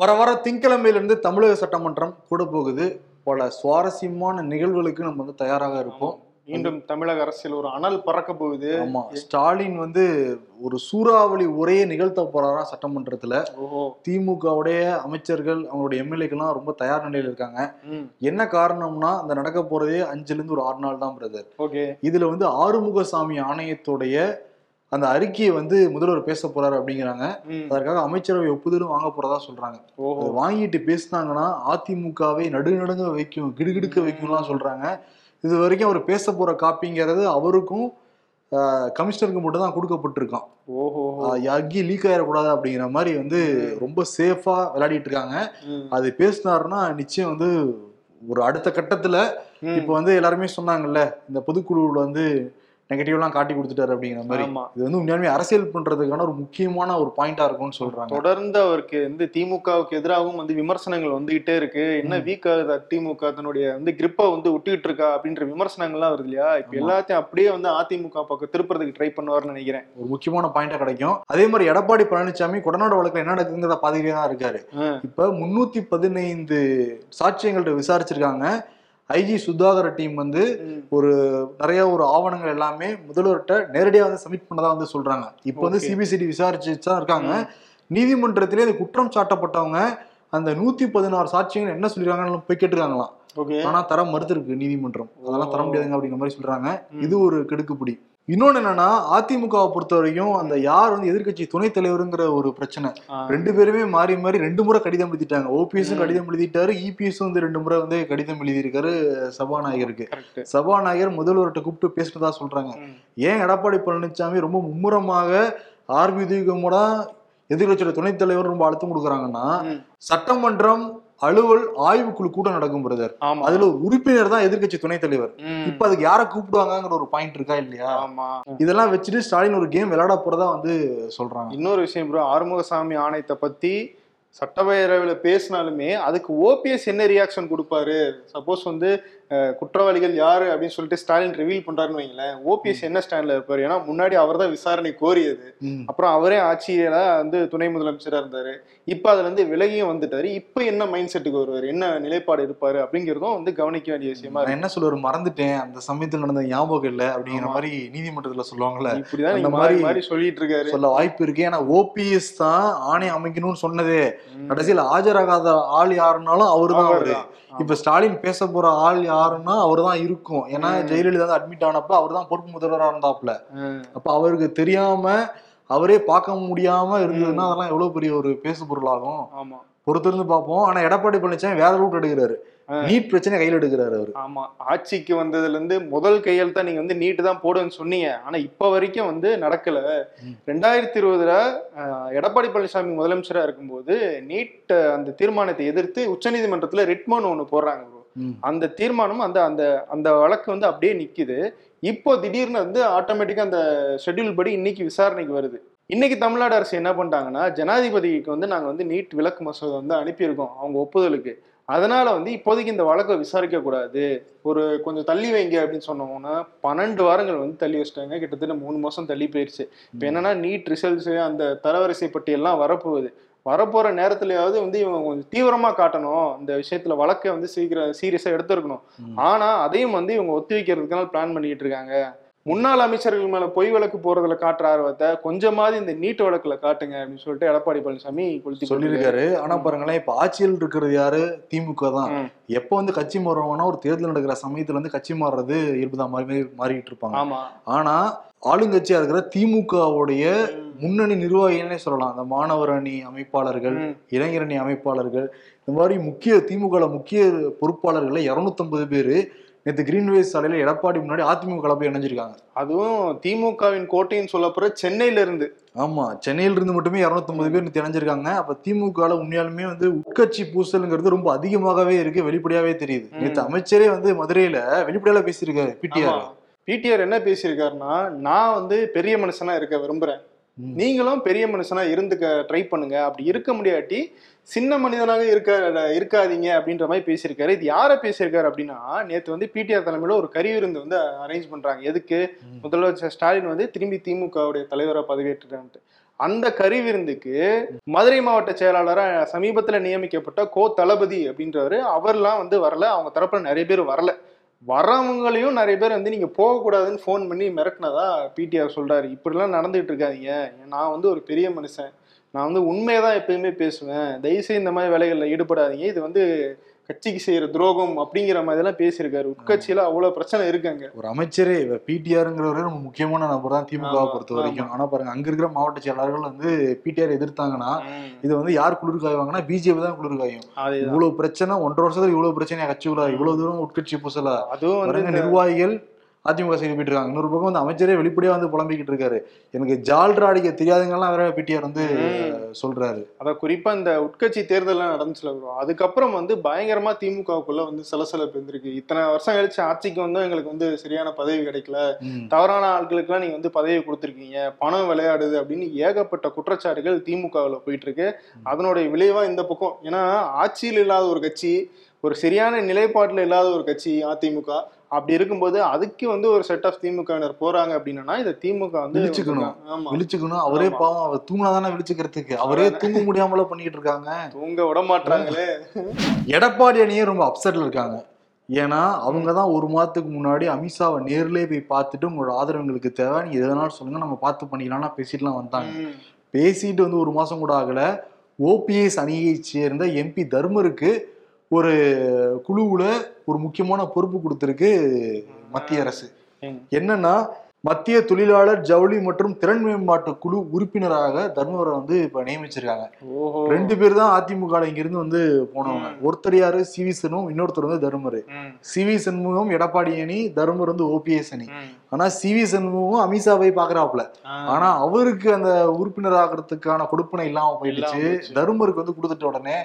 வர வர திங்கக்கிழமையிலிருந்து தமிழக சட்டமன்றம் கூட போகுது. பல சுவாரஸ்யமான நிகழ்வுகளுக்கு நம்ம வந்து தயாராக இருப்போம். மீண்டும் தமிழக அரசியல் ஒரு அனல் பறக்க போகுது. ஆமா, ஸ்டாலின் வந்து ஒரு சூறாவளி உரையை நிகழ்த்த போறாரா சட்டமன்றத்துல. திமுகவுடைய அமைச்சர்கள் அவங்களுடைய எம்எல்ஏக்கெல்லாம் ரொம்ப தயார் நிலையில இருக்காங்க. என்ன காரணம்னா அந்த நடக்க போறதே 5-6 நாள் தான் பிரதர். இதுல வந்து ஆறுமுகசாமி ஆணையத்துடைய அந்த அறிக்கையை வந்து முதல்வர் பேச போறாரு அப்படிங்கிறாங்க. அதற்காக அமைச்சரவை ஒப்புதலும் வாங்க போறதா சொல்றாங்க. வாங்கிட்டு பேசினாங்கன்னா அதிமுகவை நடுநடுங்க வைக்கும், கிடுகிடுக்க வைக்கும்லாம் சொல்றாங்க. இது வரைக்கும் அவர் பேச போற காப்பிங்கிறது அவருக்கும் கமிஷனருக்கு மட்டும் தான் கொடுக்கப்பட்டிருக்கான். யாருக்கே லீக் ஆயிடக்கூடாது அப்படிங்கிற மாதிரி வந்து ரொம்ப சேஃபா விளையாடிட்டு இருக்காங்க. அது பேசினாருன்னா நிச்சயம் வந்து ஒரு அடுத்த கட்டத்துல இப்ப வந்து எல்லாருமே சொன்னாங்கல்ல, இந்த பொதுக்குழுவில் வந்து நெகட்டிவ்லாம் காட்டி கொடுத்துட்டாரு அப்படிங்கிற மாதிரி. இது வந்து உண்மையாலுமே அரசியல் பண்றதுக்கான ஒரு முக்கியமான ஒரு பாயிண்டா இருக்கும்னு சொல்றாங்க. தொடர்ந்து அவருக்கு வந்து திமுகவுக்கு எதிராகவும் வந்து விமர்சனங்கள் வந்துகிட்டே இருக்கு. என்ன வீக் ஆகுது திமுக, தன்னுடைய வந்து கிரிப்பை வந்து விட்டுகிட்டு இருக்கா அப்படின்ற விமர்சனங்கள்லாம் வருது இல்லையா. இப்ப எல்லாத்தையும் அப்படியே வந்து அதிமுக பக்கம் திருப்புறதுக்கு ட்ரை பண்ணுவார்னு நினைக்கிறேன். ஒரு முக்கியமான பாயிண்டா கிடைக்கும். அதே மாதிரி எடப்பாடி பழனிசாமி கொடநாடு வழக்குல என்ன நடக்குங்கிறத பாதிக்கிட்டே தான் இருக்காரு. இப்ப 315 சாட்சியங்கள்ட்ட விசாரிச்சிருக்காங்க. ஐஜி சுதாகர டீம் வந்து நிறைய ஆவணங்கள் எல்லாமே முதல்வர்கிட்ட நேரடியாக வந்து சப்மிட் பண்ணதா வந்து சொல்றாங்க. இப்போ வந்து சிபிசிடி விசாரிச்சுட்டு தான் இருக்காங்க. நீதிமன்றத்திலே இந்த குற்றம் சாட்டப்பட்டவங்க அந்த 116 சாட்சியங்கள் என்ன சொல்லிருக்காங்கன்னு போய் கேட்டுருக்காங்களாம். ஆனா தர மறுத்திருக்கு நீதிமன்றம். அதெல்லாம் தர முடியாதுங்க அப்படிங்கிற மாதிரி சொல்றாங்க. இது ஒரு கெடுக்குப்பிடி. இன்னொன்னு என்னன்னா, அதிமுகவை பொறுத்த வரைக்கும் அந்த யார் வந்து எதிர்கட்சி துணைத் தலைவருங்கிற ஒரு பிரச்சனை. 2 பேருமே மாறி மாறி 2 முறை கடிதம் எழுதிட்டாங்க. ஓபிஎஸும் கடிதம் எழுதிட்டாரு, இபிஎஸும் வந்து 2 முறை வந்து கடிதம் எழுதியிருக்காரு சபாநாயகருக்கு. சபாநாயகர் முதல்வர்கிட்ட கூப்பிட்டு பேசினதா சொல்றாங்க. ஏன் எடப்பாடி பழனிசாமி ரொம்ப மும்முரமாக ஆர்வீதிகமோட எதிர்கட்சியோட துணைத் தலைவர் ரொம்ப அழுத்தம் கொடுக்குறாங்கன்னா, சட்டமன்றம் அலுவல் ஆய்வுக்குழு கூட்டம் நடக்கும் பிரதர். அதுல உறுப்பினர் தான் எதிர்கட்சி துணைத் தலைவர். இப்ப அதுக்கு யார கூப்பிடுவாங்கிற ஒரு பாயிண்ட் இருக்கா இல்லையா. இதெல்லாம் வச்சுட்டு ஸ்டாலின் ஒரு கேம் விளையாட போறதா வந்து சொல்றாங்க. இன்னொரு விஷயம் ப்ரோ, ஆறுமுகசாமி ஆணையத்தை பத்தி சட்டப்பேரவையில பேசினாலுமே அதுக்கு ஓபிஎஸ் என்ன ரியாக்ஷன் கொடுப்பாரு, சப்போஸ் வந்து குற்றவாளிகள் யாரு அப்படின்னு சொல்லிட்டு ஸ்டாலின் ரிவீல் பண்றாருன்னு வைங்களேன், ஓபிஎஸ் என்ன ஸ்டாண்ட்ல இருப்பாரு. ஏன்னா முன்னாடி அவர் தான் விசாரணை கோரியது, அப்புறம் அவரே ஆட்சியில வந்து துணை முதலமைச்சரா இருந்தாரு, இப்ப அதுல இருந்து விலகியும் வந்துட்டாரு. இப்ப என்ன மைண்ட் செட்டுக்கு வருவாரு, என்ன நிலைப்பாடு இருப்பாரு அப்படிங்கிறதும் வந்து கவனிக்க வேண்டிய விஷயமா. என்ன சொல்லுவாரு, மறந்துட்டேன் அந்த சமயத்துல நடந்த ஞாபகம் இல்லை அப்படிங்கிற மாதிரி நீதிமன்றத்துல சொல்லுவாங்கல்ல, இப்படிதான் இந்த மாதிரி சொல்லிட்டு இருக்காரு. சொல்ல வாய்ப்பு இருக்கு. ஏன்னா ஓபிஎஸ் தான் ஆணையம் அமைக்கணும்னு சொன்னதே, கடைசியில் ஆஜராகாத ஆள் யாருனாலும் அவரு தான். அவரு இப்ப ஸ்டாலின் பேச போற ஆள் யாருன்னா அவரு தான் இருக்கும். ஏன்னா ஜெயலலிதா அட்மிட் ஆனப்ப அவரு தான் பொறுப்பு முதல்வராக இருந்தாப்ல. அப்ப அவருக்கு தெரியாம அவரே பார்க்க முடியாம இருந்ததுன்னா அதெல்லாம் எவ்வளவு பெரிய ஒரு பேசு பொருளாகும். பொறுத்திருந்து பார்ப்போம். ஆனா எடப்பாடி பழனிசாமி வேற ரூட் எடுக்கிறாரு. நீட் பிரச்சனை கையில் எடுக்கிறாரு அவரு. ஆமா, ஆட்சிக்கு வந்ததுல இருந்து முதல் கையெழுத்தா நீங்க வந்து நீட்டு தான் போடுன்னு சொன்னீங்க, ஆனா இப்ப வரைக்கும் வந்து நடக்கல. 2020 எடப்பாடி பழனிசாமி முதலமைச்சரா இருக்கும்போது நீட் அந்த தீர்மானத்தை எதிர்த்து உச்சநீதிமன்றத்துல ரிட் மனு ஒண்ணு போடுறாங்க ப்ரோ. அந்த தீர்மானமும் அந்த அந்த அந்த வழக்கு வந்து அப்படியே நிக்குது. இப்போ திடீர்னு வந்து ஆட்டோமேட்டிக்கா அந்த ஷெட்யூல் படி இன்னைக்கு விசாரணைக்கு வருது. இன்னைக்கு தமிழ்நாடு அரசு என்ன பண்ணிட்டாங்கன்னா, ஜனாதிபதிக்கு வந்து நாங்க வந்து நீட் விலக்கு மசோதா வந்து அனுப்பியிருக்கோம் அவங்க ஒப்புதலுக்கு, அதனால வந்து இப்போதைக்கு இந்த வழக்கை விசாரிக்க கூடாது, ஒரு கொஞ்சம் தள்ளி வைங்க அப்படின்னு சொன்னோம்னா 12 வாரங்கள் வந்து தள்ளி வச்சிட்டாங்க. கிட்டத்தட்ட 3 மாசம் தள்ளி போயிடுச்சு. இப்போ என்னன்னா நீட் ரிசல்ட்ஸு அந்த தரவரிசை பட்டியெல்லாம் வரப்போகுது. வரப்போற நேரத்துலயாவது வந்து இவங்க கொஞ்சம் தீவிரமா காட்டணும், இந்த விஷயத்துல வழக்கை வந்து சீரியஸா எடுத்துருக்கணும். ஆனா அதையும் வந்து இவங்க ஒத்தி வைக்கிறதுக்கான பிளான் பண்ணிட்டு இருக்காங்க. முன்னாள் அமைச்சர்கள் மேல பொய் வழக்கு போறதுல காட்டுற ஆர்வத்தை கொஞ்சமாவது இந்த நீட் வழக்குல காட்டுங்க அப்படின்னு சொல்லிட்டு எடப்பாடி பழனிசாமி சொல்லியிருக்காரு. ஆனா பாருங்களேன், இப்ப ஆட்சியில் இருக்கிறது யாரு, திமுக தான். எப்ப வந்து கட்சி மாறுவாங்கன்னா ஒரு தேர்தல் நடக்கிற சமயத்துல வந்து கட்சி மாறுறது இயல்புதான், மாறிட்டு இருப்பாங்க. ஆனா ஆளுங்கட்சியா இருக்கிற திமுகவுடைய முன்னணி நிர்வாகிகள்னே சொல்லலாம். அந்த மாணவர் அணி அமைப்பாளர்கள், இளைஞரணி அமைப்பாளர்கள், இந்த மாதிரி முக்கிய திமுக முக்கிய பொறுப்பாளர்கள் 250 பேர் நேற்று கிரீன்வே சாலையில எடப்பாடி முன்னாடி அதிமுக கலப்பை இணைஞ்சிருக்காங்க. அதுவும் திமுகவின் கோட்டைன்னு சொல்லப்போற சென்னையில இருந்து. ஆமா, சென்னையில இருந்து மட்டுமே 250 பேர் நேற்று இணைஞ்சிருக்காங்க. அப்ப திமுக உண்மையாலுமே வந்து உட்கட்சி பூசல்ங்கிறது ரொம்ப அதிகமாகவே இருக்கு, வெளிப்படையாவே தெரியுது. நேற்று அமைச்சரே வந்து மதுரையில வெளிப்படையால பேசியிருக்காரு. பிடிஆர் என்ன பேசியிருக்காருன்னா, நான் வந்து பெரிய மனுஷனா இருக்க விரும்புறேன், நீங்களும் பெரிய மனுஷனா இருந்துக்க ட்ரை பண்ணுங்க, அப்படி இருக்க முடியாட்டி சின்ன மனிதனாக இருக்காதீங்க அப்படின்ற மாதிரி பேசியிருக்காரு. இது யாரை பேசியிருக்காரு அப்படின்னா, நேற்று வந்து பிடிஆர் தலைமையில ஒரு கறி விருந்து வந்து அரேஞ்ச் பண்றாங்க. எதுக்கு, முதல்வர் ஸ்டாலின் வந்து திரும்பி திமுகவுடைய தலைவராக பதவியேற்றுறான்ட்டு. அந்த கறி விருந்துக்கு மதுரை மாவட்ட செயலாளராக சமீபத்தில் நியமிக்கப்பட்ட கோ தளபதி அப்படின்றவர் அவர்லாம் வந்து வரல, அவங்க தரப்புல நிறைய பேர் வரல. வரவங்களையும் நிறைய பேர் வந்து நீங்கள் போகக்கூடாதுன்னு ஃபோன் பண்ணி மிரட்டினதா பிடிஆர் சொல்கிறாரு. இப்படிலாம் நடந்துகிட்டு இருக்காதீங்க, நான் வந்து ஒரு பெரிய மனுஷன், நான் வந்து உண்மையை தான் எப்பயுமே பேசுவேன், தயவுசெய்து இந்த மாதிரி வேலைகளில் ஈடுபடாதீங்க, இது வந்து கட்சிக்கு செய்யற துரோகம் அப்படிங்கிற மாதிரிலாம் பேசியிருக்காரு. உட்கட்சியில அவ்வளவு பிரச்சனை இருக்காங்க. ஒரு அமைச்சரே பிடிஆருங்கிறவரே ரொம்ப முக்கியமான நபர் தான் திமுகவை பொறுத்த வரைக்கும். ஆனா பாருங்க, அங்க இருக்கிற மாவட்ட செயலாளர்கள் வந்து பிடிஆர் எதிர்த்தாங்கன்னா இது வந்து யார் குளிர்காய்வாங்கன்னா பிஜேபி தான் குளிர்காயும். இவ்வளவு பிரச்சனை, 1.5 வருஷத்துல இவ்வளவு பிரச்சனையா கட்சிக்குள்ள, இவ்வளவு தூரம் உட்கட்சி பூசல, அதுவும் நிர்வாகிகள் அதிமுக செய்து போயிட்டு இருக்காங்க. இன்னொரு பக்கம் வந்து அமைச்சரே வெளிப்படையா வந்து புலம்பிக்கிட்டு இருக்காரு, எனக்கு ஜால்ரா அடிக்க தெரியாதுங்கலாம் வேற பிடிஆர் வந்து சொல்றாரு. அதான் குறிப்பா இந்த உட்கட்சி தேர்தலாம் நடந்துச்சுல, அதுக்கப்புறம் வந்து பயங்கரமா திமுகவுக்குள்ள வந்து சலசலப்பு இருந்திருக்கு. இத்தனை வருஷம் கழிச்சு ஆட்சிக்கு வந்து எங்களுக்கு வந்து சரியான பதவி கிடைக்கல, தவறான ஆட்களுக்கு எல்லாம் நீங்க வந்து பதவியை கொடுத்துருக்கீங்க, பணம் விளையாடுது அப்படின்னு ஏகப்பட்ட குற்றச்சாட்டுகள் திமுகவுல போயிட்டு இருக்கு. அதனுடைய விளைவா இந்த பக்கம், ஏன்னா ஆட்சியில் இல்லாத ஒரு கட்சி, ஒரு சரியான நிலைப்பாட்டில் இல்லாத ஒரு கட்சி அதிமுக. அப்படி இருக்கும்போது அதுக்கு வந்து ஒரு செட் ஆஃப் திமுகவினர் போறாங்க அப்படின்னா இதை திமுக வந்து விழிச்சுக்கணும். அவரே பாவம், அவர் தூங்கினாதானே விழிச்சுக்கிறதுக்கு, அவரே தூங்க முடியாமல பண்ணிட்டு இருக்காங்க, தூங்க விட மாட்டாங்களே. எடப்பாடி அணியே ரொம்ப அப்செட்ல இருக்காங்க. ஏன்னா அவங்க தான் ஒரு மாதத்துக்கு முன்னாடி அமித்ஷாவை நேர்லேயே போய் பார்த்துட்டு உங்களோட ஆதரவு எங்களுக்கு தேவை, நீங்க எதனால சொல்லுங்க, நம்ம பார்த்து பண்ணிக்கலாம்னா பேசிட்டுலாம் வந்தாங்க. பேசிட்டு வந்து ஒரு மாசம் கூட ஆகல, ஓபிஎஸ் அணியை சேர்ந்த எம்பி தர்மருக்கு ஒரு குழுவுல ஒரு முக்கியமான பொறுப்பு கொடுத்திருக்கு மத்திய அரசு. என்னன்னா, மத்திய தொழிலாளர் ஜவுளி மற்றும் திறன் மேம்பாட்டு குழு உறுப்பினராக தர்மரை வந்து இப்ப நியமிச்சிருக்காங்க. 2 பேர் தான் அதிமுக இங்க இருந்து வந்து போனவங்க. ஒருத்தர் யாரு, சி வி சண்முகம், இன்னொருத்தர் வந்து தர்மர். சி வி சண்முகம் எடப்பாடி அணி, தர்மர் வந்து ஓபிஎஸ் அணி. ஆனா சி வி சண்முகம் அமித்ஷா போய் பாக்குறாப்புல, ஆனா அவருக்கு அந்த உறுப்பினர் ஆகிறதுக்கான கொடுப்பனை இல்லாம போயிடுச்சு. தர்மருக்கு வந்து கொடுத்துட்ட உடனே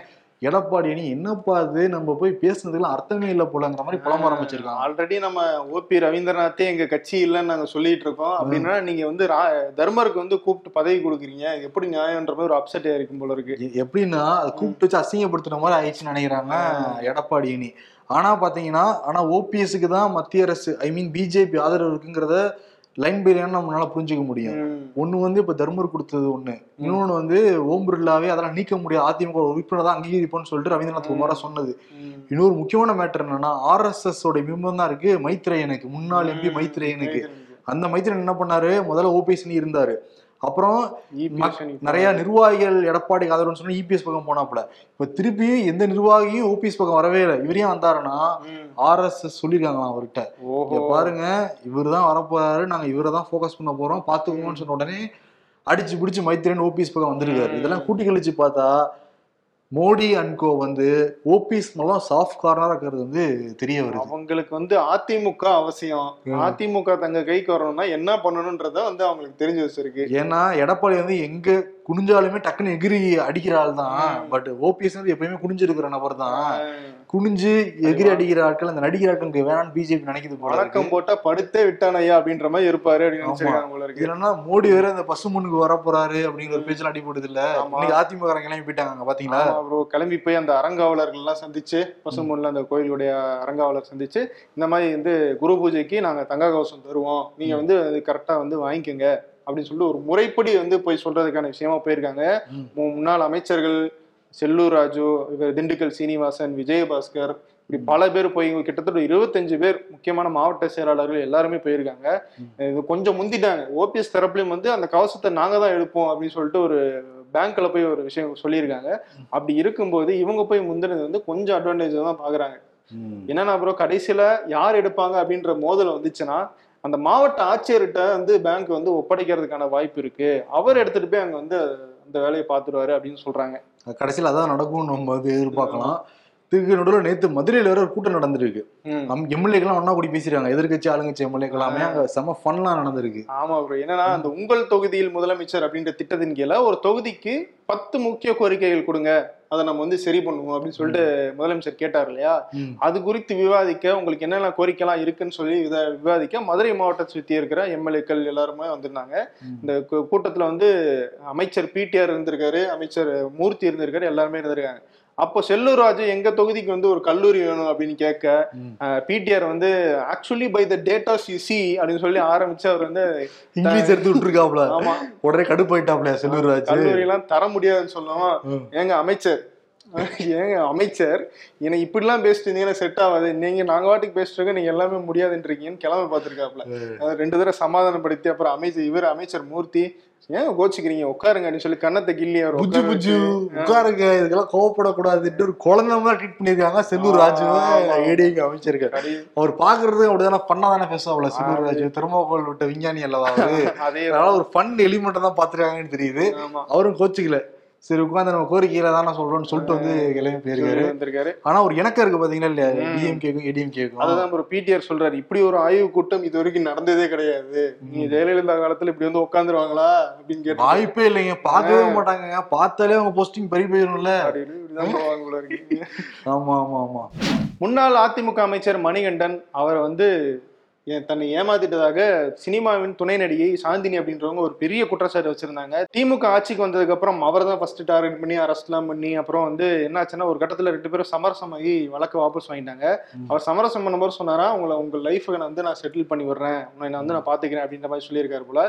எடப்பாடி அணி என்னப்பா அது, நம்ம போய் பேசுனதுக்கெல்லாம் அர்த்தமே இல்லை போலங்கிற மாதிரி புலம்ப ஆரம்பிச்சிருக்காங்க. ஆல்ரெடி நம்ம ஓபி ரவீந்திரநாத்தே எங்க கட்சி இல்லைன்னு நாங்க சொல்லிட்டு இருக்கோம் அப்படின்னா நீங்க வந்து தர்மருக்கு வந்து கூப்பிட்டு பதவி கொடுக்குறீங்க, எப்படி நியாயம்ன்ற மாதிரி ஒரு அப்செட்டா இருக்கும் போல இருக்கு. எப்படின்னா அதை கூப்பிட்டு வச்சு அசிங்கப்படுத்துற மாதிரி ஆயிடுச்சுன்னு நினைக்கிறாங்க எடப்பாடி அணி. ஆனா பாத்தீங்கன்னா, ஆனா ஓபிஎஸ்க்கு தான் மத்திய அரசு, ஐ மீன் பிஜேபி ஆதரவு இருக்குங்கிறத லைன் பை லைன் நம்மளால புரிஞ்சுக்க முடியும். ஒண்ணு வந்து இப்ப தர்மர் கொடுத்தது ஒண்ணு, இன்னொன்னு வந்து ஓம் பிர்லாவே அதெல்லாம் நீக்க முடியாது, அதிமுக உறுப்பினர் தான் அங்கீகரிப்போம்னு சொல்லிட்டு ரவீந்திரநாத் குமாரா சொன்னது. இன்னொரு முக்கியமான மேட்டர் என்னன்னா, ஆர்எஸ்எஸ் உடைய பிம்பம் தான் இருக்கு மைத்ரேயனுக்கு, முன்னாள் எம்பி மைத்ரேயனுக்கு. அந்த மைத்ரேயன் என்ன பண்ணாரு, முதல்ல ஓபிஎஸ் அணி இருந்தாரு, அப்புறம் நிறைய நிர்வாகிகள் எடப்பாடி ஆதரவுன்னு சொன்னா இபிஎஸ் பக்கம் போனாப்புல. இப்ப திருப்பியும் எந்த நிர்வாகியும் ஓபிஎஸ் பக்கம் வரவே இல்லை. இவரையும் வந்தாருன்னா ஆர்எஸ்எஸ் சொல்லிருக்காங்களா அவர்கிட்ட, பாருங்க இவர் தான் வரப்போறாரு, நாங்க இவரை தான் போக்கஸ் பண்ண போறோம், பாத்துக்கோங்கன்னு சொன்ன உடனே அடிச்சு பிடிச்சு மைத்ரேயன் ஓபிஎஸ் பக்கம் வந்திருக்காரு. இதெல்லாம் கூட்டி கழிச்சு பார்த்தா மோடி அன்கோ வந்து ஓபிஎஸ் மூலம் சாஃப்ட் கார்னரா இருக்கிறது வந்து தெரிய வருது. அவங்களுக்கு வந்து அதிமுக அவசியம், அதிமுக தங்க கைக்கு வரணும்னா என்ன பண்ணணும்ன்றத வந்து அவங்களுக்கு தெரிஞ்சு வச்சிருக்கு. ஏன்னா எடப்பாடி வந்து எங்க குனிஞ்சாலுமே டக்குன்னு எகிரி அடிக்கிற ஆள் தான், பட் ஓபிஎஸ் வந்து எப்பயுமே குனிஞ்சிருக்கிற நபர் தான். குனிஞ்சு எகிரி அடிக்கிற ஆட்கள் அந்த நடிகர் ஆட்களுக்கு வேணான்னு பிஜேபி நினைக்கிறது போல. வழக்கம் போட்டா படுத்தே விட்டானையா அப்படின்ற மாதிரி இருப்பாரு அப்படின்னு நினைச்சிருக்காங்க. ஏன்னா மோடி வேற அந்த பசுமனுக்கு வர போறாரு அப்படிங்கிற ஒரு பேச்செல்லாம் அடிபடுது இல்ல. இன்னைக்கு அதிமுக கிளம்பி போயிட்டாங்க பாத்தீங்களா, கிளம்பி போய் அந்த அரங்காவலர்கள் எல்லாம் சந்திச்சு, பசுமன்ல அந்த கோயிலுடைய அரங்காவலர் சந்திச்சு, இந்த மாதிரி வந்து குரு பூஜைக்கு நாங்க தங்க கவசம் தருவோம், நீங்க வந்து கரெக்டா வந்து வாங்கிக்கோங்க அப்படின்னு சொல்லி ஒரு முறைப்படி வந்து போய் சொல்றதுக்கான விஷயமா போயிருக்காங்க. முன்னாள் அமைச்சர்கள் செல்லூர் ராஜு, இவர் திண்டுக்கல் சீனிவாசன், விஜயபாஸ்கர், இப்படி பல பேர் போய் கிட்டத்தட்ட 25 பேர் முக்கியமான மாவட்ட செயலாளர்கள் எல்லாருமே போயிருக்காங்க. இது கொஞ்சம் முந்திட்டாங்க, ஓபிஎஸ் தரப்புலையும் வந்து அந்த கவசத்தை நாங்க தான் எடுப்போம் அப்படின்னு சொல்லிட்டு ஒரு பேங்க்ல போய் ஒரு விஷயம் சொல்லியிருக்காங்க. அப்படி இருக்கும்போது இவங்க போய் முந்தினது வந்து கொஞ்சம் அட்வான்டேஜ் தான் பாக்குறாங்க. என்னன்னா அப்புறம் கடைசியில யார் எடுப்பாங்க அப்படின்ற மோதல் வந்துச்சுன்னா அந்த மாவட்ட ஆட்சியர்கிட்ட வந்து பேங்க் வந்து ஒப்படைக்கிறதுக்கான வாய்ப்பு இருக்கு, அவர் எடுத்துட்டு போய் அங்க வந்து அந்த வேலையை பார்த்துருவாரு அப்படின்னு சொல்றாங்க. கடைசியில் அதான் நடக்கும் நம்ம வந்து எதிர்பார்க்கலாம். இதுக்கு நடுவில் நேற்று மதுரையில் வேற ஒரு கூட்டம் நடந்திருக்கு, எம்எல்ஏக்கெல்லாம் ஒன்னா கூடி பேசிருக்காங்க, எதிர்கட்சி ஆளுங்கட்சி எம்எல்ஏக்கெல்லாமே அங்கே செம ஃபன்லாம் நடந்திருக்கு. ஆமா ப்ரோ, என்னன்னா அந்த உங்கள் தொகுதியில் முதலமைச்சர் அப்படின்ற திட்டத்தின் கீழே ஒரு தொகுதிக்கு 10 முக்கிய கோரிக்கைகள் கொடுங்க, அதை நம்ம வந்து சரி பண்ணுவோம் அப்படின்னு சொல்லிட்டு முதலமைச்சர் கேட்டார் இல்லையா? அது குறித்து விவாதிக்க உங்களுக்கு என்னென்ன கோரிக்கைலாம் இருக்குன்னு சொல்லி விவாதிக்க மதுரை மாவட்டத்தை சுற்றி இருக்கிற எம்எல்ஏக்கள் எல்லாருமே வந்திருந்தாங்க. இந்த கூட்டத்தில் வந்து அமைச்சர் பிடிஆர் இருந்திருக்காரு, அமைச்சர் மூர்த்தி இருந்திருக்காரு, எல்லாருமே இருந்திருக்காங்க. அப்போ செல்லூர் ராஜு எங்க தொகுதிக்கு வந்து ஒரு கல்லூரி வேணும் அப்படின்னு கேட்க பிடிஆர் வந்து ஆக்சுவலி பை த டேட்டா சிசி அப்படின்னு சொல்லி ஆரம்பிச்சு அவர் வந்து இங்கிலீஷ் எடுத்து விட்டுருக்காப்ல. ஆமா, உடனே கடுப்பாயிட்டாப்ல செல்லூர் ராஜு. கல்லூரி எல்லாம் தர முடியாதுன்னு சொன்னோம். ஏங்க அமைச்சர் என்னை இப்படிலாம் பேசிட்டு இருந்தீங்கன்னா செட் ஆகாது, நீங்க நாங்க வாட்டுக்கு பேசிட்டு இருக்கோம், நீங்க எல்லாமே முடியாதுன்றீங்கன்னு கிளம்ப பார்த்துருக்காப்ல. ரெண்டு தடவை சமாதானப்படுத்தி அப்புறம் அமைச்சர் மூர்த்தி ஏங்க கோச்சுக்கிறீங்க, உட்காருங்க அப்படின்னு சொல்லி கண்ணத்தை கிள்ளி அவர் உட்காருங்க, இதுக்கெல்லாம் கோவப்படக்கூடாதுட்டு ஒரு குழந்தைங்க ட்ரீட் பண்ணியிருக்காங்க செல்லூர் ராஜு. ஏடிங்க அமைச்சிருக்க அவர் பாக்குறது அப்படிதானே பண்ணாதானே பேசுவாப்ல. செல்லூர் ராஜு திருமாவளவன் விட்ட விஞ்ஞானி அல்லவா அவரு, அதனால ஒரு ஃபன் எலிமெண்ட் தான் பாத்துருக்காங்கன்னு தெரியுது. அவரும் கோச்சுக்கல, சரி உட்காந்து நம்ம கோரிக்கையில தானே சொல்றோம்னு சொல்லிட்டு வந்து எல்லாமே போயிருக்காரு வந்திருக்காரு. ஆனா ஒரு இணக்கம் இருக்கு பாத்தீங்கன்னா இல்லையா? டிஎம்கேக்கும் ஏடிஎம்கேக்கும். அதுதான் ஒரு பிடிஆர் சொல்றாரு, இப்படி ஒரு ஆய்வு கூட்டம் இது வரைக்கும் நடந்ததே கிடையாது, நீங்க ஜெயலலிதா காலத்துல இப்படி வந்து உட்காந்துருவாங்களா அப்படின்னு கேட்டு வாய்ப்பே இல்லைங்க, பார்க்கவே மாட்டாங்க, பார்த்தாலே அவங்க போஸ்டிங் பறி போயிடும்ல அப்படின்னு. ஆமா ஆமா ஆமா. முன்னாள் அதிமுக அமைச்சர் மணிகண்டன் அவரை வந்து தன்னை ஏமாத்திட்டதாக சினிமாவின் துணை நடிகை சாந்தினி அப்படின்றவங்க ஒரு பெரிய குற்றச்சாட்டு வச்சிருந்தாங்க. திமுக ஆட்சிக்கு வந்ததுக்கு அப்புறம் அவர் தான் ஃபர்ஸ்ட் டார்கெட் பண்ணி அரெஸ்ட்லாம் பண்ணி அப்புறம் வந்து என்னாச்சுன்னா ஒரு கட்டத்தில் ரெண்டு பேரும் சமரசமாகி வழக்கு வாபஸ் வாங்கிட்டாங்க. அவர் சமரசம் பண்ணும்போது சொன்னாரா உங்க லைஃபை வந்து நான் செட்டில் பண்ணி விடுறேன், உன்னை நான் வந்து நான் பார்த்துக்கிறேன் அப்படின்ற மாதிரி சொல்லியிருக்காரு போல.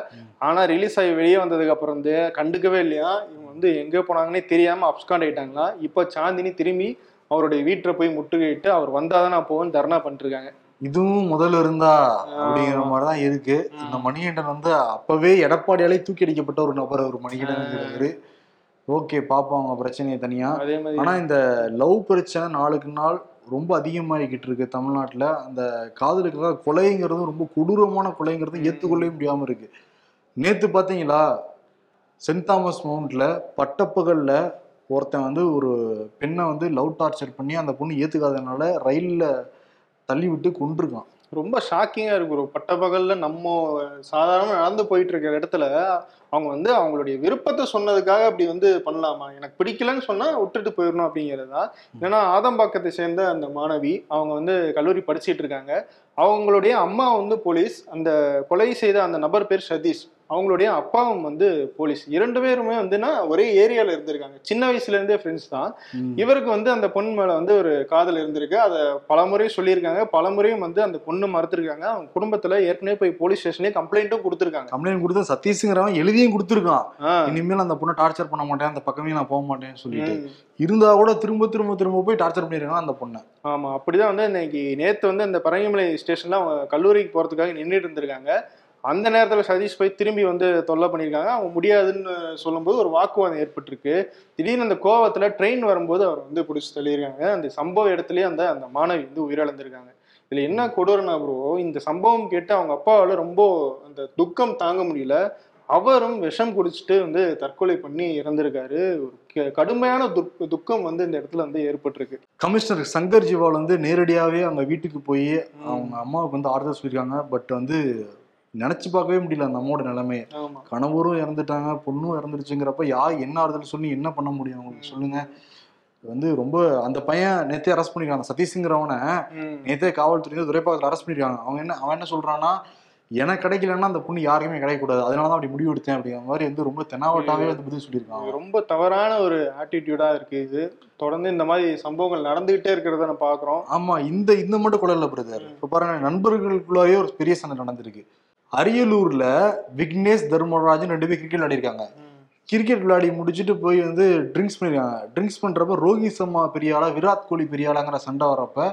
ஆனால் ரிலீஸ் ஆகி வெளியே வந்ததுக்கு அப்புறம் வந்து கண்டுக்கவே இல்லையா, இவங்க வந்து எங்கே போனாங்கன்னே தெரியாமல் அப்ஸ்காண்ட் ஆகிட்டாங்களா. இப்போ சாந்தினி திரும்பி அவருடைய வீட்டில் போய் முற்றுகையிட்டு அவர் வந்தாதான் நான் போவேன்னு தர்ணா பண்ணிருக்காங்க. இதுவும் முதல்ல இருந்தா அப்படிங்கிற மாதிரிதான் இருக்கு. இந்த மணிகண்டன் வந்து அப்பவே எடப்பாடியாலே தூக்கி அடிக்கப்பட்ட ஒரு நபர் ஒரு மணிகண்டன். ஓகே, பாப்போம் அவங்க பிரச்சனையை தனியா. ஆனா இந்த லவ் பிரச்சனை நாளுக்கு நாள் ரொம்ப அதிகமாகிக்கிட்டு இருக்கு தமிழ்நாட்டுல. அந்த காதலுக்கு கொலைங்கிறதும் ரொம்ப கொடூரமான கொலைங்கிறதும் ஏற்றுக்கொள்ளவே முடியாம இருக்கு. நேத்து பாத்தீங்களா சென்ட் தாமஸ் மவுண்ட்ல பட்டப்பகல்ல ஒருத்தன் வந்து ஒரு பெண்ணை வந்து லவ் டார்ச்சர் பண்ணி அந்த பொண்ணு ஏத்துக்காதனால ரயில்ல தள்ளி விட்டு கொண்டிருக்கான். ரொம்ப ஷாக்கிங்கா இருக்கு. ஒரு பட்டப்பகல்ல நம்ம சாதாரண நடந்து போயிட்டு இருக்கிற இடத்துல அவங்க வந்து அவங்களுடைய விருப்பத்தை சொன்னதுக்காக அப்படி வந்து பண்ணலாமா, எனக்கு பிடிக்கலன்னு சொன்னா விட்டுட்டு போயிடணும் அப்படிங்கிறதா? ஏன்னா ஆதம்பாக்கத்தை சேர்ந்த அந்த மாணவி அவங்க வந்து கல்லூரி படிச்சுட்டு இருக்காங்க. அவங்களுடைய அம்மா வந்து போலீஸ், அந்த கொலை செய்த அந்த நபர் பேர் சதீஷ், அவங்களுடைய அப்பாவும் வந்து போலீஸ். இரண்டு பேருமே வந்துன்னா ஒரே ஏரியால இருந்திருக்காங்க, சின்ன வயசுல இருந்தே ஃப்ரெண்ட்ஸ் தான். இவருக்கு வந்து அந்த பொண்ணு மேல வந்து ஒரு காதல் இருந்திருக்கு, அதை பல முறையும் சொல்லியிருக்காங்க, பல முறையும் வந்து அந்த பொண்ணு மறுத்திருக்காங்க. அவங்க குடும்பத்துல ஏற்கனவே போய் போலீஸ் ஸ்டேஷன்லயே கம்ப்ளைண்ட்டும் கொடுத்துருக்காங்க. கம்ப்ளைண்ட் கொடுத்து சதீஷ்ங்கிறவன் எழுதியும் கொடுத்துருக்கான், இனிமேல் அந்த பொண்ணை டார்ச்சர் பண்ண மாட்டேன், அந்த பக்கமே நான் போக மாட்டேன்னு சொல்லிட்டு. இருந்தா கூட திரும்ப திரும்ப திரும்ப போய் டார்ச்சர் பண்ணிருக்காங்க அந்த பொண்ணை. ஆமா, அப்படிதான் வந்து இன்னைக்கு நேத்து வந்து அந்த பரங்கிமலை ஸ்டேஷன்ல அவங்க கல்லூரிக்கு போறதுக்காக நின்றுட்டு இருந்திருக்காங்க. அந்த நேரத்தில் சதீஷ் போய் திரும்பி வந்து தொல்லை பண்ணியிருக்காங்க. அவங்க முடியாதுன்னு சொல்லும்போது ஒரு வாக்குவாதம் ஏற்பட்டிருக்கு. திடீர்னு அந்த கோவத்தில் ட்ரெயின் வரும்போது அவர் வந்து பிடிச்சி தள்ளியிருக்காங்க. அந்த சம்பவ இடத்துலேயே அந்த அந்த மாணவி வந்து உயிரிழந்திருக்காங்க. இதில் என்ன கொடூரம்னா ப்ரோ, இந்த சம்பவம் கேட்டு அவங்க அப்பாவால் ரொம்ப அந்த துக்கம் தாங்க முடியல, அவரும் விஷம் குடிச்சிட்டு வந்து தற்கொலை பண்ணி இறந்திருக்காரு. ஒரு கடுமையான துக்கம் வந்து இந்த இடத்துல வந்து ஏற்பட்டிருக்கு. கமிஷனர் சங்கர் ஜீவாவில் வந்து நேரடியாகவே அவங்க வீட்டுக்கு போய் அவங்க அம்மாவுக்கு வந்து ஆறுதல் சொல்லியிருக்காங்க. பட் வந்து நினைச்சு பார்க்கவே முடியல அந்த அம்மாவோட நிலைமையை. கணவரும் இறந்துட்டாங்க, பொண்ணும் இறந்துருச்சுங்கிறப்ப யார் என்ன ஆறுதல் சொல்லி என்ன பண்ண முடியும் அவங்களுக்கு சொல்லுங்க. வந்து ரொம்ப அந்த பையன் நேத்தே அரெஸ்ட் பண்ணிருக்காங்க, சதீஷ்ங்கிறவனை நேத்தே காவல்துறையில துறைப்பாக்கத்தில் அரெஸ்ட் பண்ணிருக்காங்க. அவன் என்ன சொல்றான்னா, எனக்கு கிடைக்கலன்னா அந்த பொண்ணு யாருக்குமே கிடைக்கக்கூடாது, அதனாலதான் அப்படி முடிவு எடுத்தேன் அப்படிங்கிற மாதிரி வந்து ரொம்ப தெனாவட்டாவே வந்து பதில் சொல்லியிருக்காங்க. ரொம்ப தவறான ஒரு ஆட்டிடியூடா இருக்கு இது. தொடர்ந்து இந்த மாதிரி சம்பவங்கள் நடந்துகிட்டே இருக்கிறத நம்ம பாக்குறோம். ஆமா, இந்த மட்டும் குழல்ல பிரதர் இப்ப பாருங்க, நண்பர்களுக்குள்ளாரே ஒரு பெரிய சண்டை நடந்திருக்கு. அரியலூர்ல விக்னேஷ் தர்மராஜ் ரெண்டு பேர் கிரிக்கெட் விளையாடிருக்காங்க. கிரிக்கெட் விளையாடி முடிச்சுட்டு போய் வந்து ட்ரிங்க்ஸ் பண்ணிருக்காங்க. ட்ரிங்க்ஸ் பண்றப்ப ரோஹித் சர்மா பெரியாளா விராட் கோலி பெரியாளாங்கிற சண்டை வர்றப்ப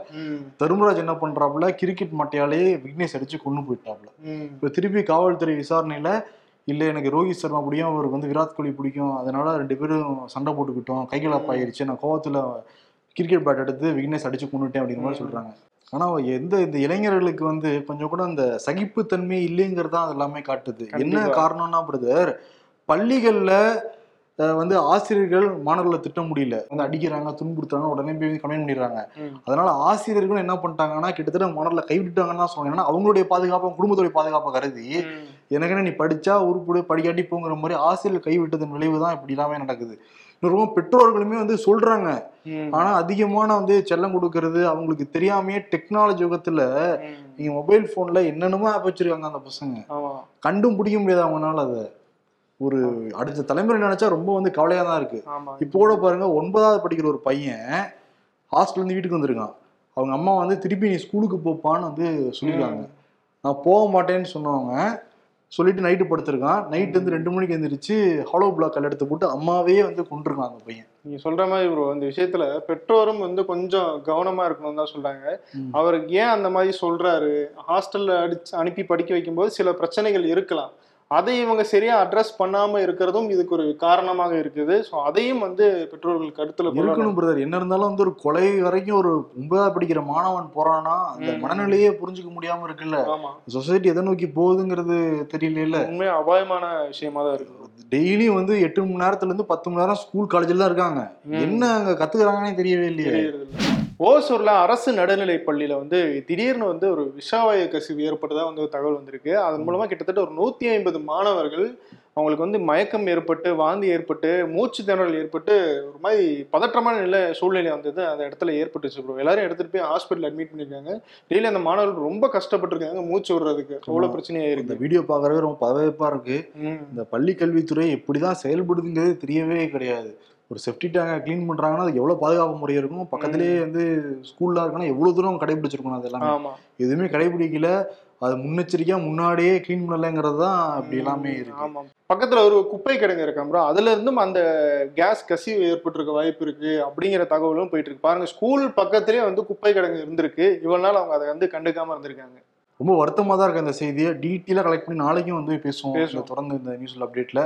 தர்மராஜ் என்ன பண்றாப்புல, கிரிக்கெட் மட்டையாலேயே விக்னேஷ் அடிச்சு கொண்டு போயிட்டாப்புல. இப்ப திருப்பி காவல்துறை விசாரணையில இல்லை எனக்கு ரோஹித் சர்மா பிடிக்கும், அவருக்கு வந்து விராட் கோலி பிடிக்கும், அதனால ரெண்டு பேரும் சண்டை போட்டுக்கிட்டோம், கைகலப்பாயிருச்சு, நான் கோவத்துல கிரிக்கெட் பேட் எடுத்து விக்னேஷ் அடிச்சு கொண்டுட்டேன் அப்படிங்கிற மாதிரி சொல்றாங்க. ஆனால் இந்த இளைஞர்களுக்கு வந்து கொஞ்சம் கூட அந்த சகிப்புத்தன்மை இல்லைங்கிறதான் அது எல்லாமே காட்டுது. என்ன காரணம்னா பிரதர், பள்ளிகளில் வந்து ஆசிரியர்கள் மாணவர்களை திட்ட முடியல, வந்து அடிக்கிறாங்க, துன்புறுத்துறாங்க, உடனே போய் கம்ப்ளைண்ட் பண்ணிடுறாங்க. அதனால ஆசிரியர்களும் என்ன பண்ணிட்டாங்கன்னா கிட்டத்தட்ட மாணவர்களை கைவிட்டுட்டாங்கன்னு தான் சொன்னாங்க. அவங்களுடைய பாதுகாப்பு, குடும்பத்துடைய பாதுகாப்பை கருதி எனக்குன்னு நீ படிச்சா உருப்படு, படிக்காட்டி போங்கிற மாதிரி ஆசிரியர்கள் கைவிட்டதன் விளைவு தான் இப்படி எல்லாமே நடக்குது. நிறுவனம் பெற்றோர்களுமே வந்து சொல்றாங்க. ஆனா அதிகமான வந்து செல்லம் கொடுக்கறது அவங்களுக்கு தெரியாமையே டெக்னாலஜி யுகத்துல நீங்க மொபைல் போன்ல என்னென்னமோ ஆப் வச்சிருக்காங்க அந்த பசங்க, கண்டும் பிடிக்க முடியாது அவங்கனால. அதை ஒரு அடுத்த தலைமுறை நினைச்சா ரொம்ப வந்து கவலையா தான் இருக்கு. இப்போ கூட பாருங்க, 9th படிக்கிற ஒரு பையன் ஹாஸ்டல்ல இருந்து வீட்டுக்கு வந்திருக்கான். அவங்க அம்மா வந்து திருப்பி நீ ஸ்கூலுக்கு போப்பான்னு வந்து சொல்லியிருக்காங்க. நான் போக மாட்டேன்னு சொன்னவங்க சொல்லிட்டு நைட்டு படுத்திருக்கான். நைட்டு வந்து 2 மணிக்கு எழுந்திரிச்சு ஹாலோ பிளாக் கல் எடுத்து போட்டு அம்மாவே வந்து கொண்டிருக்கான் அந்த பையன். நீங்க சொல்ற மாதிரி ப்ரோ, இந்த விஷயத்துல பெற்றோரும் வந்து கொஞ்சம் கவனமா இருக்கணும் தான் சொல்றாங்க. அவருக்கு ஏன் அந்த மாதிரி சொல்றாரு, ஹாஸ்டல்ல அனுப்பி படிக்க வைக்கும்போது சில பிரச்சனைகள் இருக்கலாம், அதை இவங்க சரியா அட்ரஸ் பண்ணாம இருக்கிறதும் இதுக்கு ஒரு காரணமாக இருக்குது. ஸோ அதையும் வந்து பெற்றோர்கள் கருத்துல இருக்கணும் பிரதர். என்ன இருந்தாலும் வந்து ஒரு கொலை வரைக்கும் ஒரு 9th படிக்கிற மாணவன் போறான்னா அந்த மனநிலையே புரிஞ்சுக்க முடியாம இருக்குல்ல. சொசைட்டி எதை நோக்கி போகுதுங்கிறது தெரியல. இல்ல உண்மையா அபாயமான விஷயமா தான் இருக்கு. டெய்லி வந்து 8 மணி நேரத்துலேருந்து 10 மணி நேரம் ஸ்கூல் காலேஜில் தான் இருக்காங்க. என்ன அங்கே கத்துக்கிறாங்கன்னே தெரியவே இல்லையே. ஓசூரில் அரசு நடுநிலைப் பள்ளியில் வந்து திடீர்னு வந்து ஒரு விஷவாயு கசிவு ஏற்பட்டதாக வந்து ஒரு தகவல் வந்திருக்கு. அதன் மூலமாக கிட்டத்தட்ட ஒரு 150 மாணவர்கள் அவங்களுக்கு வந்து மயக்கம் ஏற்பட்டு, வாந்தி ஏற்பட்டு, மூச்சு திணறல் ஏற்பட்டு ஒரு மாதிரி பதற்றமான சூழ்நிலை வந்தது அந்த இடத்துல ஏற்பட்டுச்சு ப்ரோ. எல்லாரும் எடுத்துகிட்டு போய் ஹாஸ்பிட்டல் அட்மிட் பண்ணியிருக்காங்க. டெய்லி அந்த மாணவர்கள் ரொம்ப கஷ்டப்பட்டுருக்காங்க மூச்சு விடுறதுக்கு, அவ்வளோ பிரச்சனையாக இருக்குது. வீடியோ பார்க்குறவே ரொம்ப பதவிப்பாக இருக்குது. இந்த பள்ளி கல்வித்துறை எப்படி தான் செயல்படுதுங்கிறது தெரியவே கிடையாது. ஒரு செஃப்டி டேங்கை க்ளீன் பண்ணுறாங்கன்னா அது எவ்வளோ பாதுகாப்பு முறை இருக்கும், பக்கத்துலேயே வந்து ஸ்கூல்லாம் இருக்குன்னா எவ்வளோ தூரம் கடைபிடிச்சிருக்கணும், அதெல்லாம் எதுவுமே கடைபிடிக்கல. அது முன்னெச்சரிக்கையாக முன்னாடியே க்ளீன் பண்ணலைங்கிறது தான் அப்படி எல்லாமே இருக்கு. ஆமாம், பக்கத்தில் ஒரு குப்பை கிடங்கு இருக்கா ப்ரோ, அதுலேருந்தும் அந்த கேஸ் கசிவு ஏற்பட்டிருக்க வாய்ப்பு இருக்குது அப்படிங்கிற தகவலும் போயிட்டு இருக்கு. பாருங்கள், ஸ்கூல் பக்கத்துலேயே வந்து குப்பை கிடங்கு இருந்திருக்கு, இவ்வளோ நாள் அவங்க அதை வந்து கண்டுக்காமல் இருந்திருக்காங்க. ரொம்ப வருத்தமாக தான் இருக்குது. அந்த செய்தியை டீட்டெயிலாக கலெக்ட் பண்ணி நாளைக்கும் வந்து பேசுவோம் தொடர்ந்து இந்த நியூஸில் அப்டேட்டில்.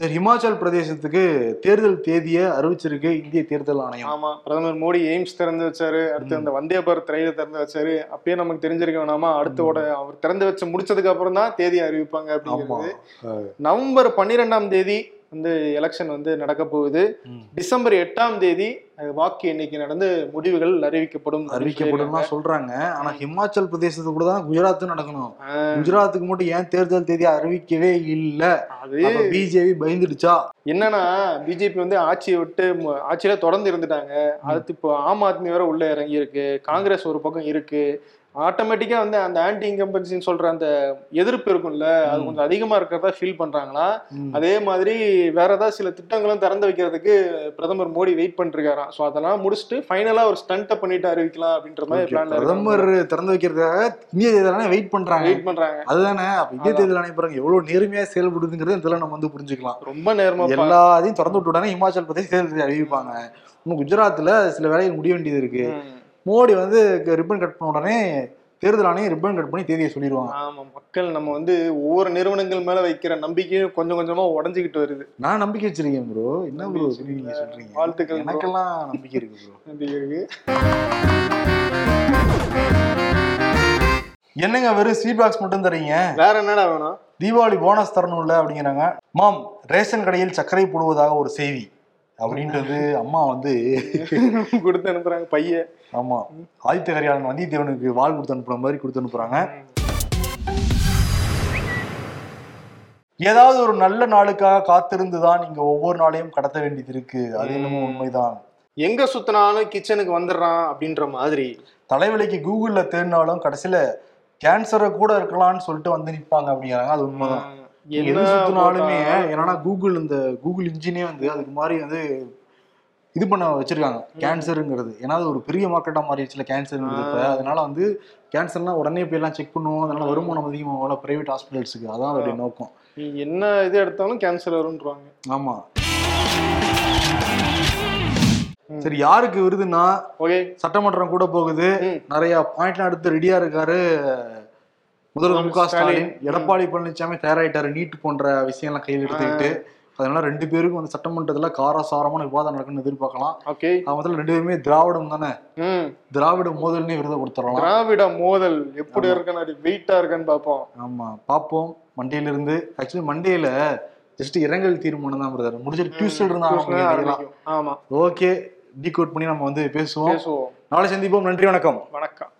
சார், ஹிமாச்சல் பிரதேசத்துக்கு தேர்தல் தேதியை அறிவிச்சிருக்கு இந்திய தேர்தல் ஆணையம். ஆமாம், பிரதமர் மோடி எய்ம்ஸ் திறந்து வச்சாரு, அடுத்து அந்த வந்தே பாரத் ரயிலை திறந்து வச்சாரு. அப்பயே நமக்கு தெரிஞ்சிருக்க வேணாமா, அடுத்தோட அவர் திறந்து வச்சு முடிச்சதுக்கு அப்புறம் தான் தேதியை அறிவிப்பாங்க அப்படிங்கிறது. நவம்பர் 12ஆம் தேதி வந்து எலெக்ஷன் வந்து நடக்க போகுது. டிசம்பர் 8ஆம் தேதி வாக்கு எண்ணிக்கை நடந்து முடிவுகள் அறிவிக்கப்படும் சொல்றாங்க. ஆனா ஹிமாச்சல் பிரதேசத்துக்கு கூட தான் குஜராத் நடக்கணும். குஜராத்துக்கு மட்டும் ஏன் தேர்தல் தேதி அறிவிக்கவே இல்லை? அது பிஜேபி பயந்துடுச்சா என்னன்னா, பிஜேபி வந்து ஆட்சியை விட்டு ஆட்சியில தொடர்ந்து இருந்துட்டாங்க. அடுத்து இப்போ ஆம் ஆத்மி வேற உள்ள இறங்கி இருக்கு, காங்கிரஸ் ஒரு பக்கம் இருக்கு. ஆட்டோமேட்டிக்கா வந்து அந்த ஆன்டி இன்கம்பன்சின்னு சொல்ற அந்த எதிர்ப்பு இருக்கும்ல, அது கொஞ்சம் அதிகமா இருக்கிறதா ஃபீல் பண்றாங்களா. அதே மாதிரி வேற ஏதாவது சில திட்டங்களும் திறந்து வைக்கிறதுக்கு பிரதமர் மோடி வெயிட் பண்ணிருக்காராம். ஸோ அதெல்லாம் முடிச்சுட்டு ஃபைனலா ஒரு ஸ்டண்ட்டை பண்ணிட்டு அறிவிக்கலாம் அப்படின்ற மாதிரி பிளான். பிரதமர் திறந்து வைக்கிறதுக்காக இந்திய தேர்தல் வெயிட் பண்றாங்க. அதுதானே இந்திய தேர்தல் அனுப்புறாங்க. எவ்வளவு நேர்மையா செயல்படுதுங்கிறது இதெல்லாம் நம்ம வந்து புரிஞ்சுக்கலாம். ரொம்ப நேர்மா எல்லாத்தையும் திறந்து விட்டு உடனே ஹிமாச்சல் பிரதேஷ் தேர்தல் அறிவிப்பாங்க. இன்னும் குஜராத்ல சில வேலைகள் முடிய வேண்டியது இருக்கு. மோடி வந்து ரிப்பன் கட் பண்ண உடனே தேர்தல் ஆணையம் ரிப்பன் கட் பண்ணி தேதியை சொல்லிடுவாங்க. ஆமா, மக்கள் நம்ம வந்து ஒவ்வொரு நிறுவனங்கள் மேல வைக்கிற நம்பிக்கையும் கொஞ்சம் கொஞ்சமா உடஞ்சிக்கிட்டு வருது. நான் நம்பிக்கை வச்சிருக்கேன் ப்ரோ. என்ன ப்ரோ நீங்க சொல்றீங்க? வாழ்த்துக்கள். எனக்கெல்லாம் நம்பிக்கை இருக்கு ப்ரோ, நம்பிக்கை இருக்கு. என்னங்க வெறும் சீபாக்ஸ் மட்டும் தரீங்க, வேற என்னடா வேணும்? தீபாவளி போனஸ் தரணும்ல அப்படிங்கிறாங்க. மாம், ரேஷன் கடையில் சர்க்கரை போடுவதாக ஒரு செய்தி அப்படின்றது அம்மா வந்து கொடுத்து அனுப்புறாங்க பையன். ஆமா, ஆதித்த கரிகாலன் வந்தியத்தேவனுக்கு வாள் கொடுத்து அனுப்புற மாதிரி கொடுத்து அனுப்புறாங்க. ஏதாவது ஒரு நல்ல நாளுக்காக காத்திருந்துதான் நீங்க ஒவ்வொரு நாளையும் கடத்த வேண்டியது இருக்கு. அது என்னமோ உண்மைதான். எங்க சுத்தினாலும் கிச்சனுக்கு வந்துடுறான் அப்படின்ற மாதிரி. தலைவலிக்கு கூகுள்ல தேடினாலும் கடைசியில கேன்சரை கூட இருக்கலாம்னு சொல்லிட்டு வந்து நிற்பாங்க அப்படிங்கிறாங்க. அது உண்மைதான். எது சுத்தினாலுமே என்னன்னா கூகுள், இந்த கூகுள் இன்ஜினே வந்து அதுக்கு மாதிரி வந்து இது பண்ண வச்சிருக்காங்க கேன்சருங்கிறது. ஏன்னா அது ஒரு பெரிய மார்க்கெட்டாக மாறிடுச்சுல கேன்சருங்கிறது. அதனால வந்து கேன்சர்லாம் உடனே போய் எல்லாம் செக் பண்ணுவோம். அதனால வருமானம் அதிகமாக பிரைவேட் ஹாஸ்பிட்டல்ஸுக்கு, அதான் அதோடைய நோக்கம். என்ன இது எடுத்தாலும் கேன்சர் வரும்ன்றாங்க. ஆமா. சரி, யாருக்கு விருதுன்னா, ஓகே, சட்டமன்றம் கூட போகுது, நிறைய பாயிண்ட்லாம் எடுத்து ரெடியா இருக்காரு முதல்வர் மு க ஸ்டாலின். எடப்பாடி பழனிசாமி தயாராயிட்டாரு நீட் போன்ற விஷயம்லாம் கையில் எடுத்துக்கிட்டு. அதனால 2 பேருக்கும் வந்து சட்டமன்றத்துல காரசாரமான விவாதம் நடக்குன்னு எதிர்பார்க்கலாம். அவங்க 2 பேருமே திராவிடம் தானே, திராவிட மோதல்னே விருதை கொடுத்துடலாம். திராவிட மோதல் எப்படி இருக்கு, வெயிட்டா இருக்குன்னு பார்ப்போம். ஆமா, பார்ப்போம். மண்டேல இருந்து ஆக்சுவலி மண்டேல ஜஸ்ட் இரங்கல் தீர்மானம் தான் வருது. முடிஞ்சிட்டு டியூஸ்டே இருந்தா ஓகே, டீகோட் பண்ணி நம்ம வந்து பேசுவோம். நாளை சந்திப்போம். நன்றி, வணக்கம்.